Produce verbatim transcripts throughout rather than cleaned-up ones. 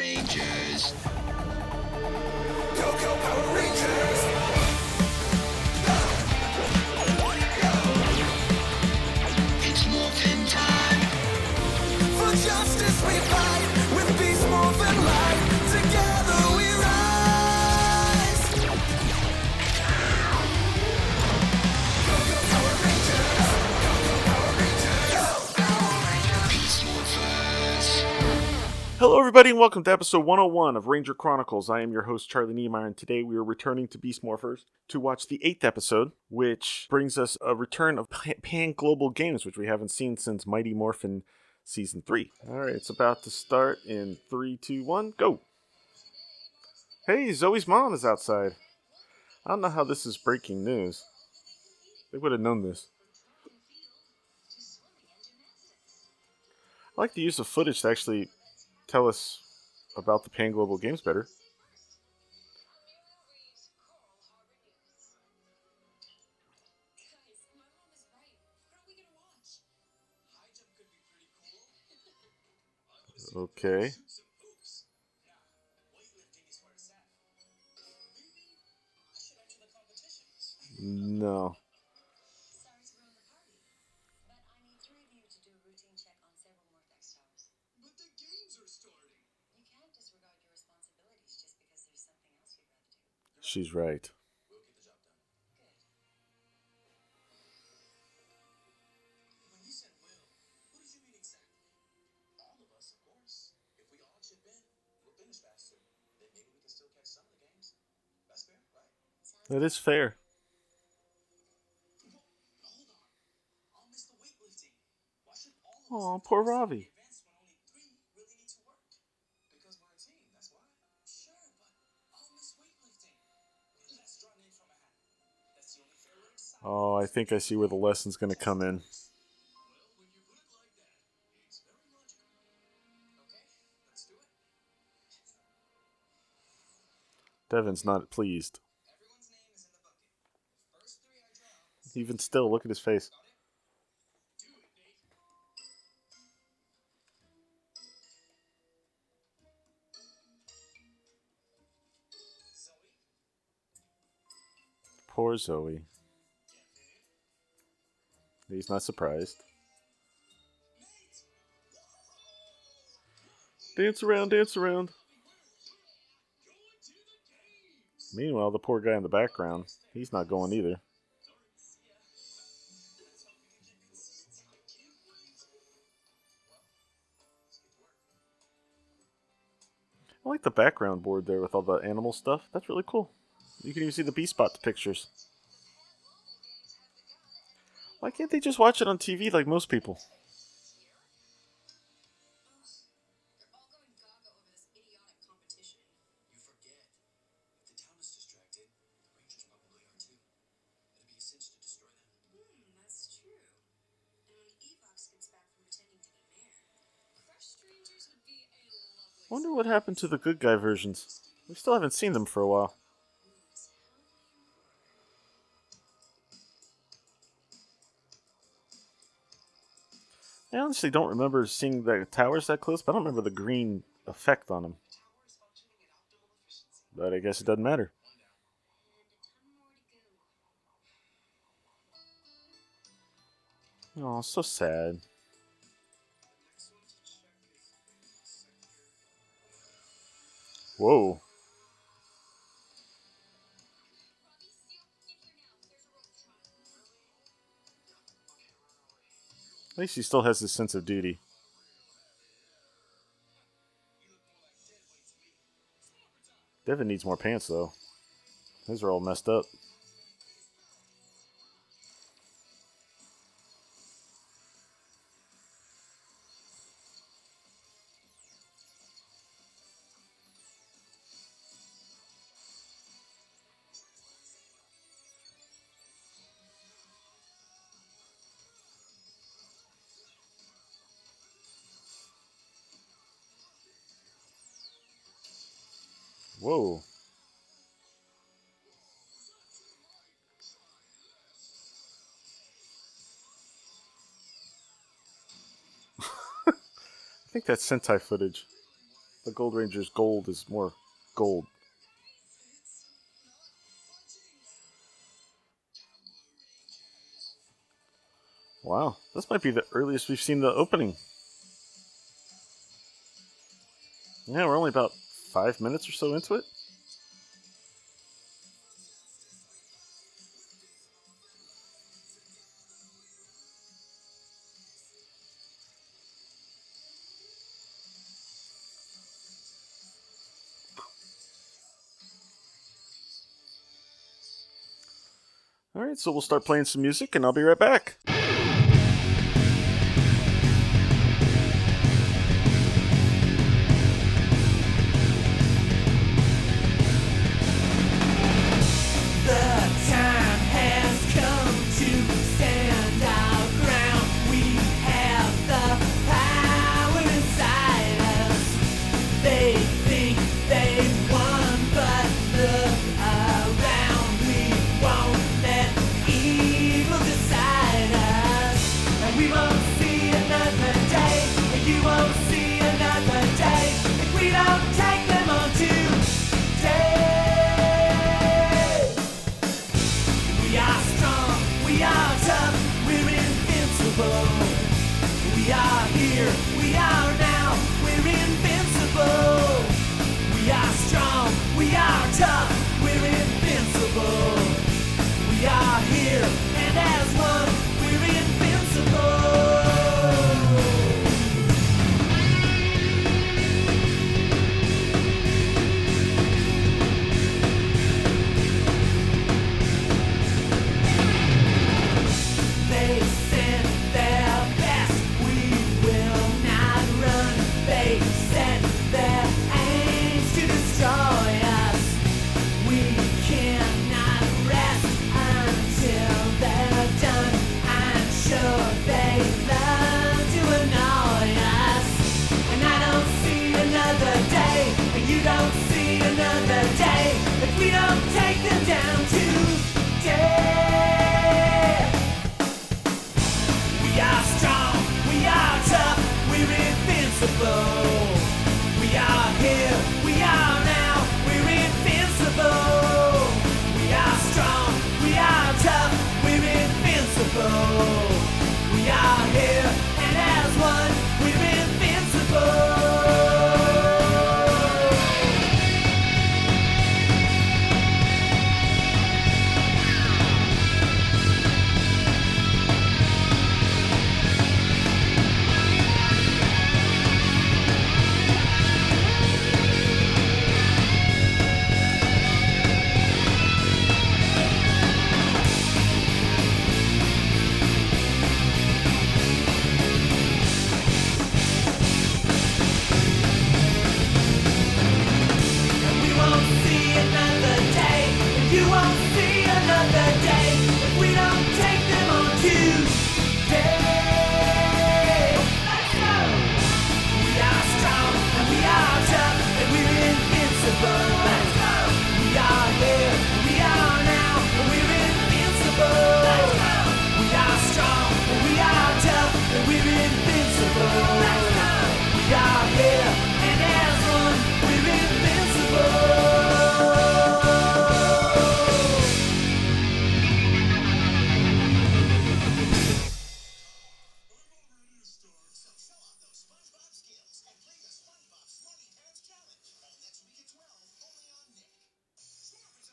Rangers. Go, go, Power Rangers! Go, go. It's Morphin time. For justice we fight, with Beast Morphin light, together we rise. Go, go, Power Rangers! Go, go, Power Rangers! Go, Power Rangers! Beast Morphers! Hello everybody and welcome to episode one oh one of Ranger Chronicles. I am your host Charlie Niemeyer, and today we are returning to Beast Morphers to watch the eighth episode, which brings us a return of Pan Global Games, which we haven't seen since Mighty Morphin Season three. Alright, it's about to start in three, two, one, go! Hey, Zoe's mom is outside. I don't know how this is breaking news. They would have known this. I like the use of footage to actually tell us about the Pan Global Games better. Okay. No. She's right. That is fair. Oh, poor Ravi. Oh, I think I see where the lesson's going to come in. Devin's not pleased. Even still, look at his face. Poor Zoe. He's not surprised. Dance around, dance around. Meanwhile, the poor guy in the background, he's not going either. I like the background board there with all the animal stuff. That's really cool. You can even see the B-spot pictures. Why can't they just watch it on T V like most people? Wonder what happened to the good guy versions. We still haven't seen them for a while. I honestly don't remember seeing the towers that close, but I don't remember the green effect on them. But I guess it doesn't matter. Oh, so sad. Whoa. At least he still has this sense of duty. Devin needs more pants, though. Those are all messed up. Whoa. I think that's Sentai footage. the Gold Ranger's gold is more gold. Wow, this might be the earliest we've seen the opening. Yeah, we're only about five minutes or so into it. All right, so we'll start playing some music and I'll be right back.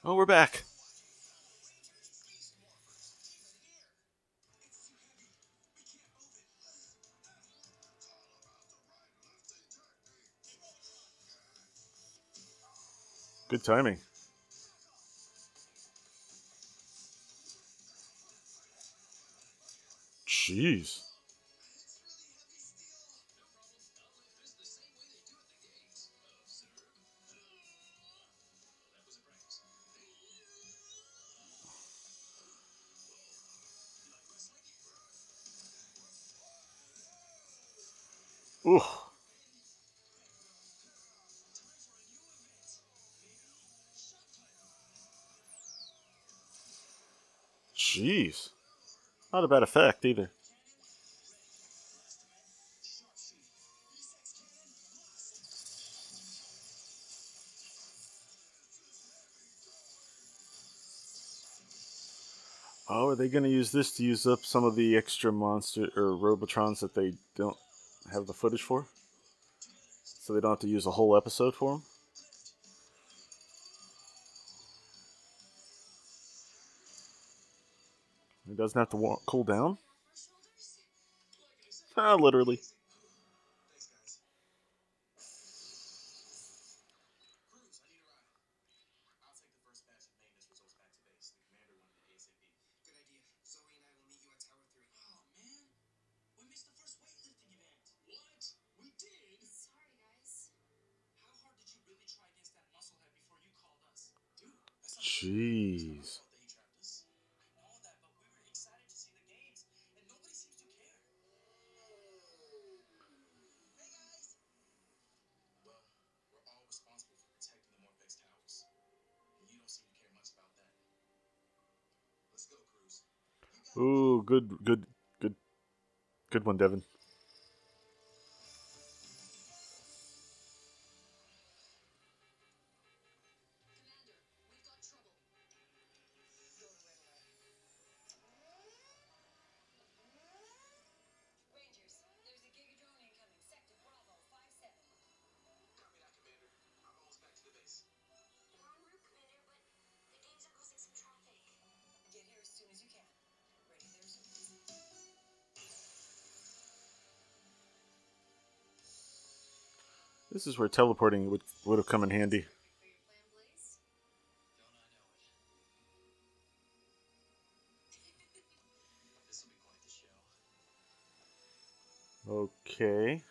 Oh, we're back. Good timing. Jeez. Ooh. Jeez. Not a bad effect either. Oh, are they going to use this to use up some of the extra monster or Robotrons that they don't have the footage for? So they don't have to use a whole episode for them? It doesn't have to wa- cool down? Ah, literally. Jeez. Ooh, good, good, good, good one, Devin. This is where teleporting would would have come in handy. Okay.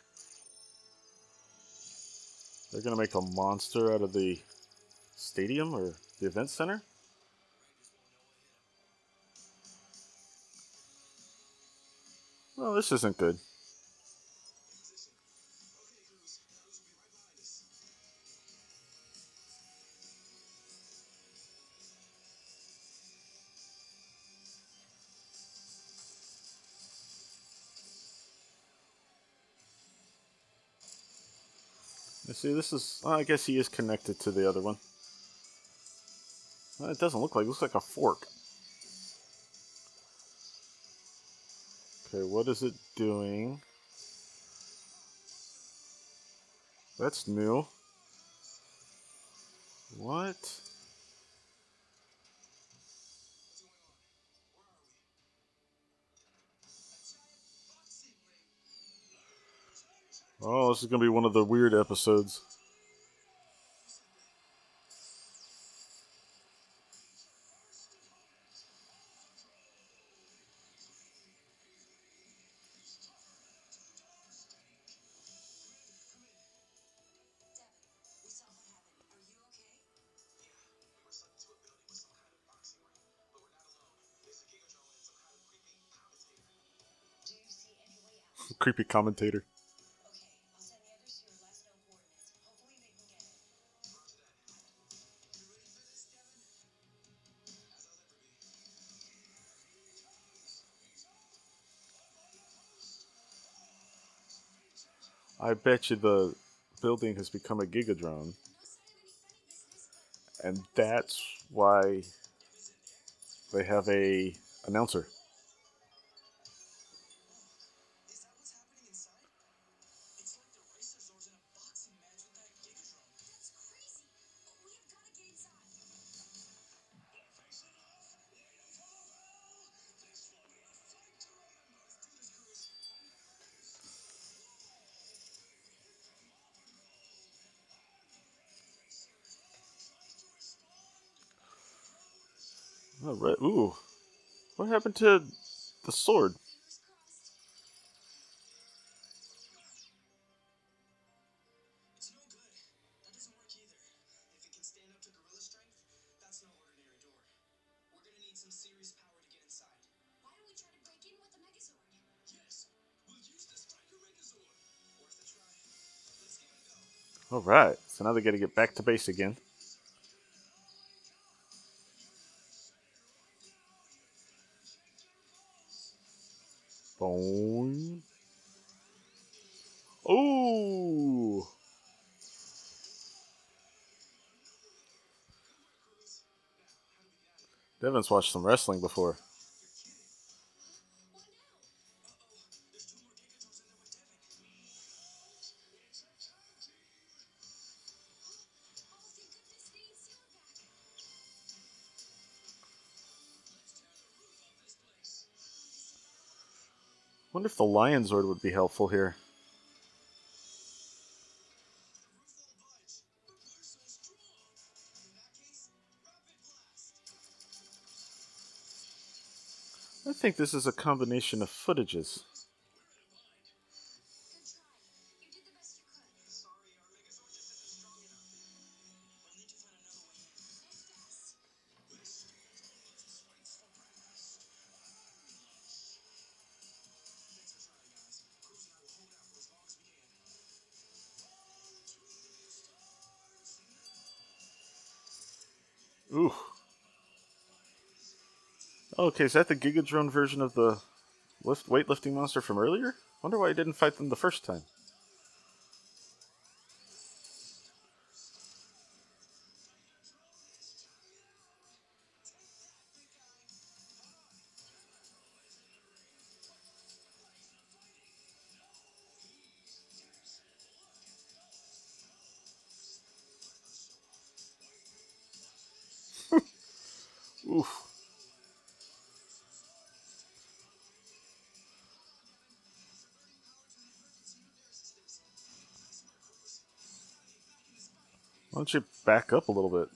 They're gonna make a monster out of the stadium or the event center? Well, this isn't good. See, this is... Well, I guess he is connected to the other one. Well, it doesn't look like... It looks like a fork. Okay, what is it doing? That's new. What? Oh, this is going to be one of the weird episodes. Creepy commentator. I bet you the building has become a Gigadrone, and that's why they have a announcer. Alright, ooh. What happened to the sword? It's no good. That doesn't work either. If it can stand up to gorilla strength, that's no ordinary door. We're gonna need some serious power to get inside. Why don't we try to break in with the Megazord? Yes, we'll use the striker Megazord. Worth a try. Let's give it a go. Alright, so now they gotta get back to base again. Boing. Oh! Devin's watched some wrestling before. wonder if the Lion Zord would be helpful here. I think this is a combination of footages. Ooh. Okay, is that the Gigadrone version of the lift, weightlifting monster from earlier? Wonder why I didn't fight them the first time. Oof. Why don't you back up a little bit?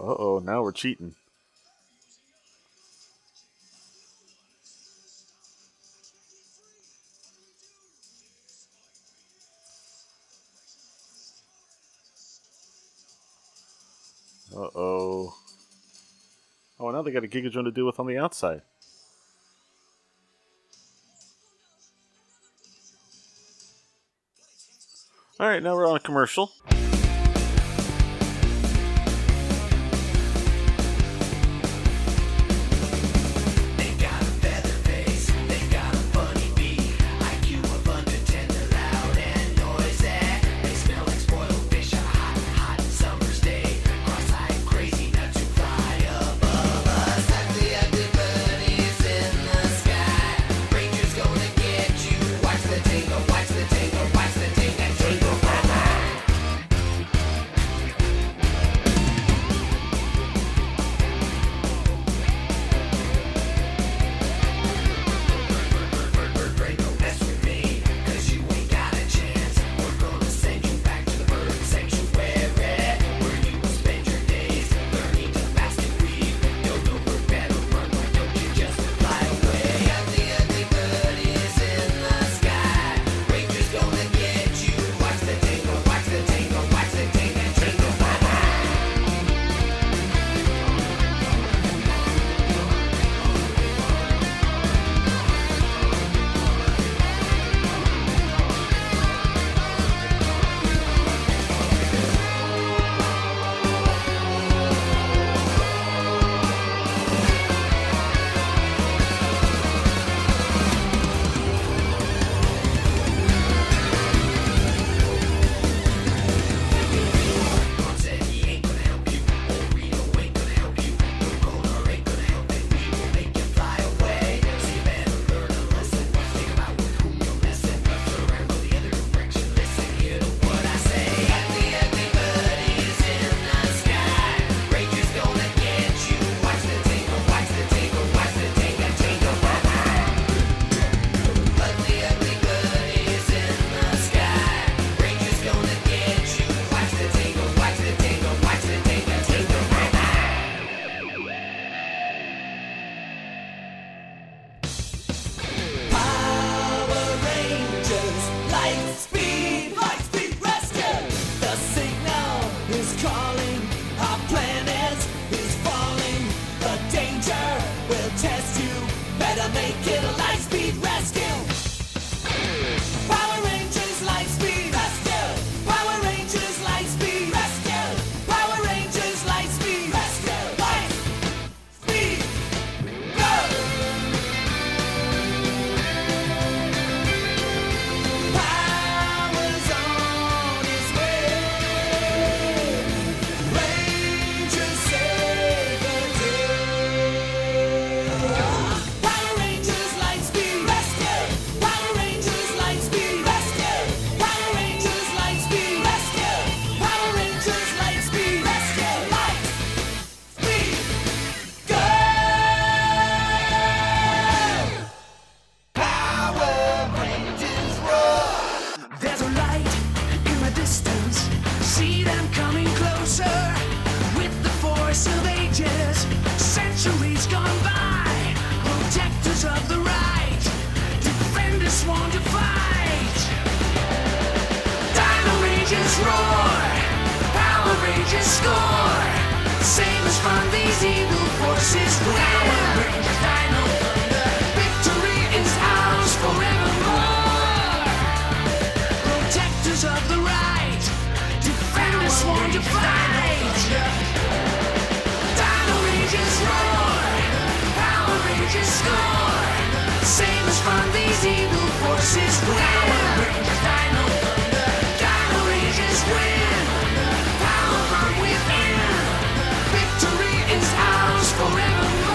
Uh-oh, now we're cheating. Uh-oh. Oh, now they got a Gigadrone to deal with on the outside. All right, now we're on a commercial. Power Rangers, lights. protectors of the right, defenders sworn to fight. Dino Rangers roar, Power Rangers score, save us from these evil forces. Power Rangers Dino Thunder, victory is ours forevermore. Protectors of the right, defenders sworn to fight. Rangers roar, Power Rangers score, save us from these evil forces. Power Rangers Dino Thunder, Dino Rangers win, power from within, victory is ours forevermore.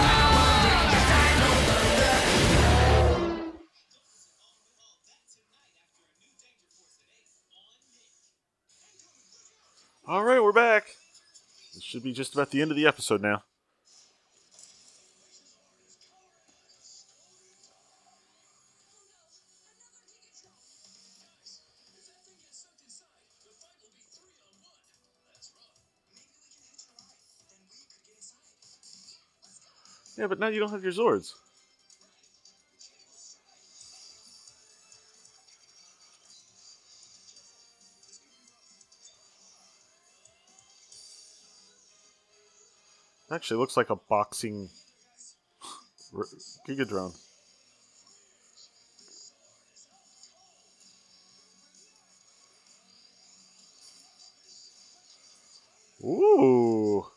Alright, we're back. This should be just about the end of the episode now. Yeah, but now you don't have your Zords. It actually looks like a boxing Gigadrone. Ooh.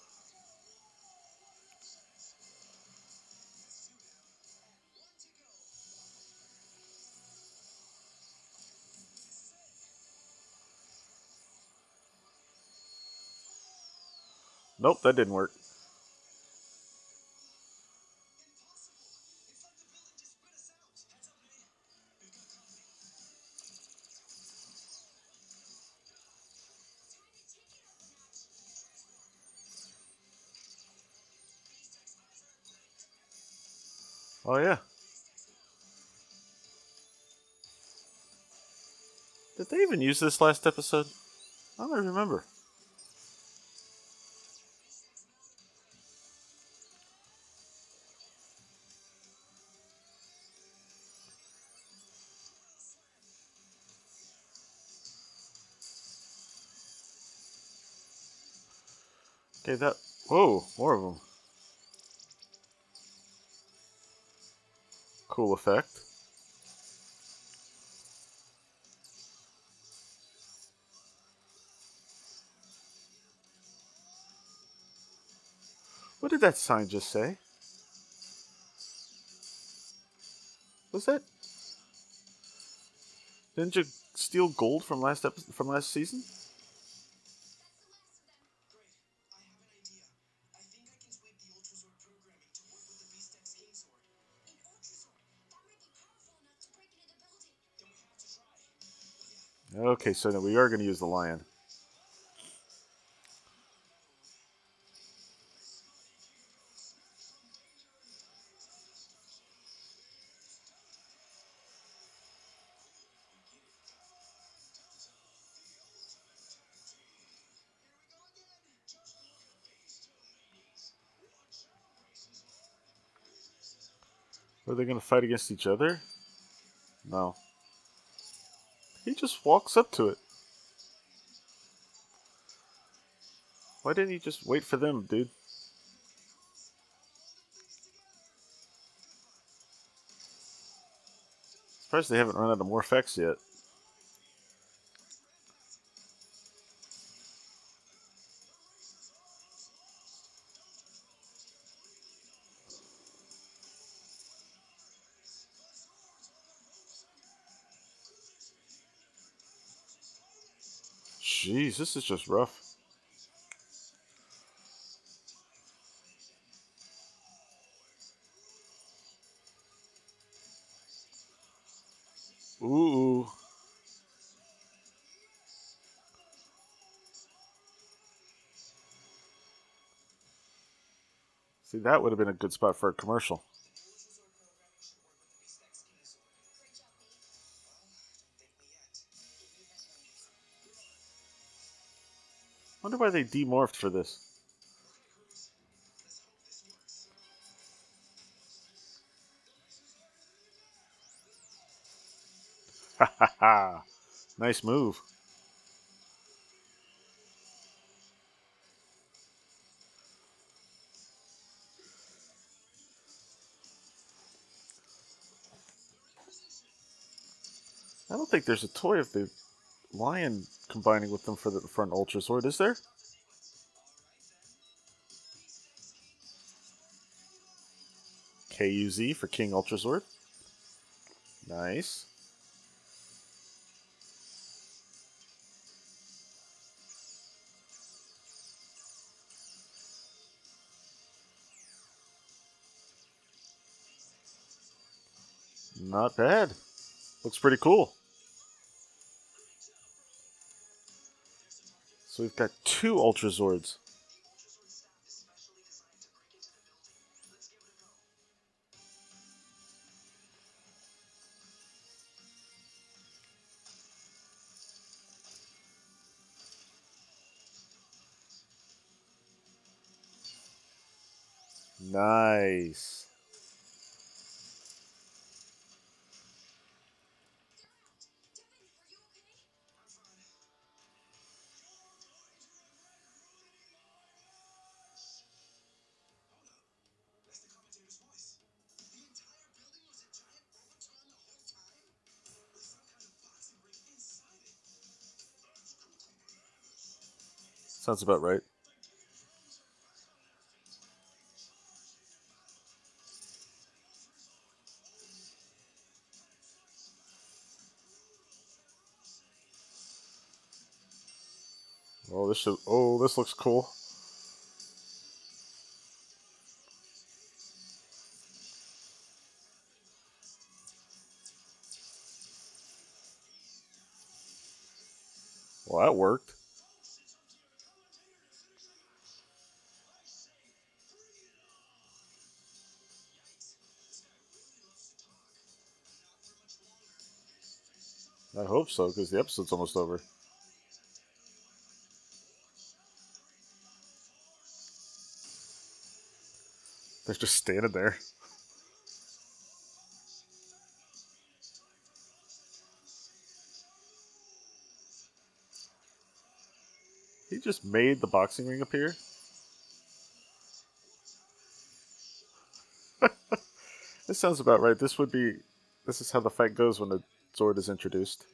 Nope, that didn't work. Oh, yeah. Did they even use this last episode? I don't remember. Okay, that... Whoa, more of them. Cool effect. What did that sign just say? Was that... Didn't you steal gold from last episode, from last season? Okay, so now we are going to use the lion. Are they going to fight against each other? No. He just walks up to it. Why didn't he just wait for them, dude? Surprised they haven't run out of Morph-X yet. Jeez, this is just rough. Ooh. See, that would have been a good spot for a commercial. I wonder why they demorphed for this. Ha ha ha. Nice move. I don't think there's a toy of the lion combining with them for the front Ultrasword, is there? K U Z for King Ultrasword. Nice. Not bad. Looks pretty cool. So we've got two Ultraswords. Nice. Sounds about right. Oh, this should, oh, this looks cool. Well, that worked. I hope so, because the episode's almost over. They're just standing there. He just made the boxing ring appear. This sounds about right. This would be... This is how the fight goes when the Zord is introduced.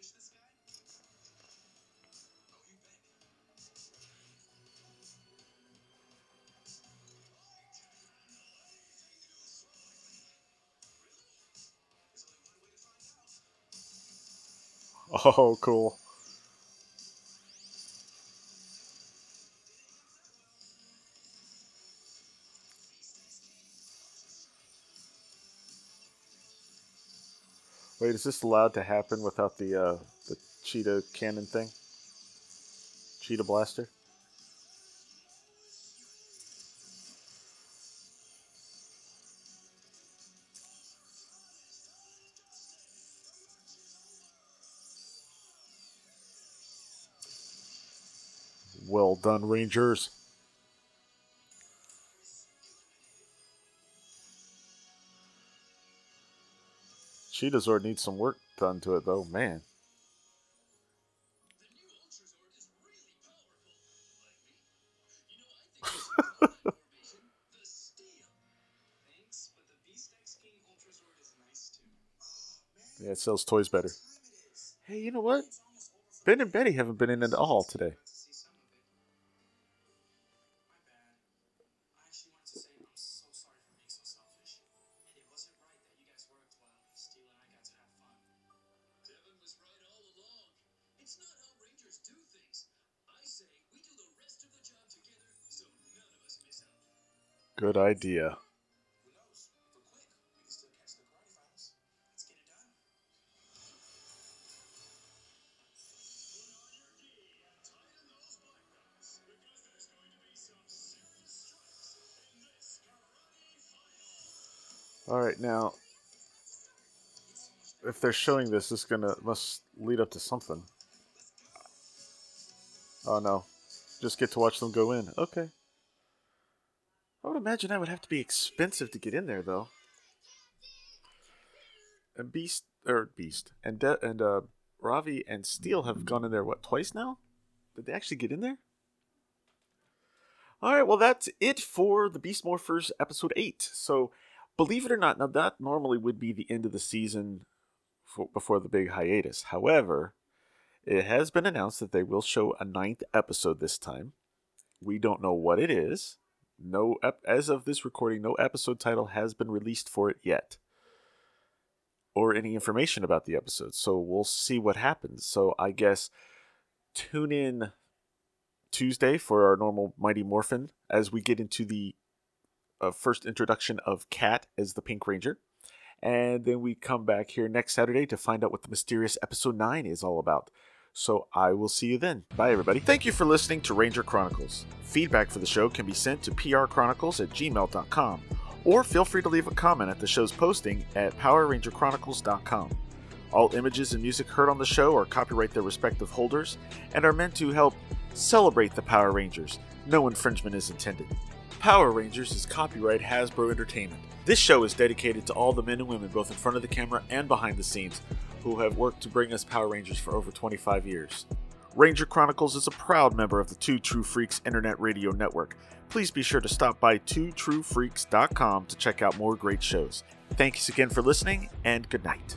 Oh, cool. Wait, is this allowed to happen without the uh, the cheetah cannon thing? Cheetah blaster? Well done, Rangers. Cheetah Zord needs some work done to it, though. Man. Yeah, it sells toys better. Hey, you know what? Ben and Betty haven't been in at all today. Good idea. All right, now, if they're showing this, it's gonna must lead up to something. Oh no, just get to watch them go in. Okay. I would imagine that would have to be expensive to get in there, though. And Beast, or Beast, and De- and uh, Ravi and Steel have gone in there, what, twice now? Did they actually get in there? All right, well, that's it for the Beast Morphers episode eight. So, believe it or not, now that normally would be the end of the season for, before the big hiatus. However, it has been announced that they will show a ninth episode this time. We don't know what it is. No, as of this recording, no episode title has been released for it yet, or any information about the episode. So we'll see what happens. So I guess tune in Tuesday for our normal Mighty Morphin as we get into the uh, first introduction of Cat as the Pink Ranger. And then we come back here next Saturday to find out what the mysterious episode nine is all about. So I will see you then. Bye, everybody. Thank you for listening to Ranger Chronicles. Feedback for the show can be sent to p r chronicles at gmail dot com, or feel free to leave a comment at the show's posting at power ranger chronicles dot com. All images and music heard on the show are copyright their respective holders and are meant to help celebrate the Power Rangers. No infringement is intended. Power Rangers is copyright Hasbro Entertainment. This show is dedicated to all the men and women, both in front of the camera and behind the scenes, who have worked to bring us Power Rangers for over twenty-five years. Ranger Chronicles is a proud member of the Two True Freaks Internet Radio Network. Please be sure to stop by two true freaks dot com to check out more great shows. Thanks again for listening, and good night.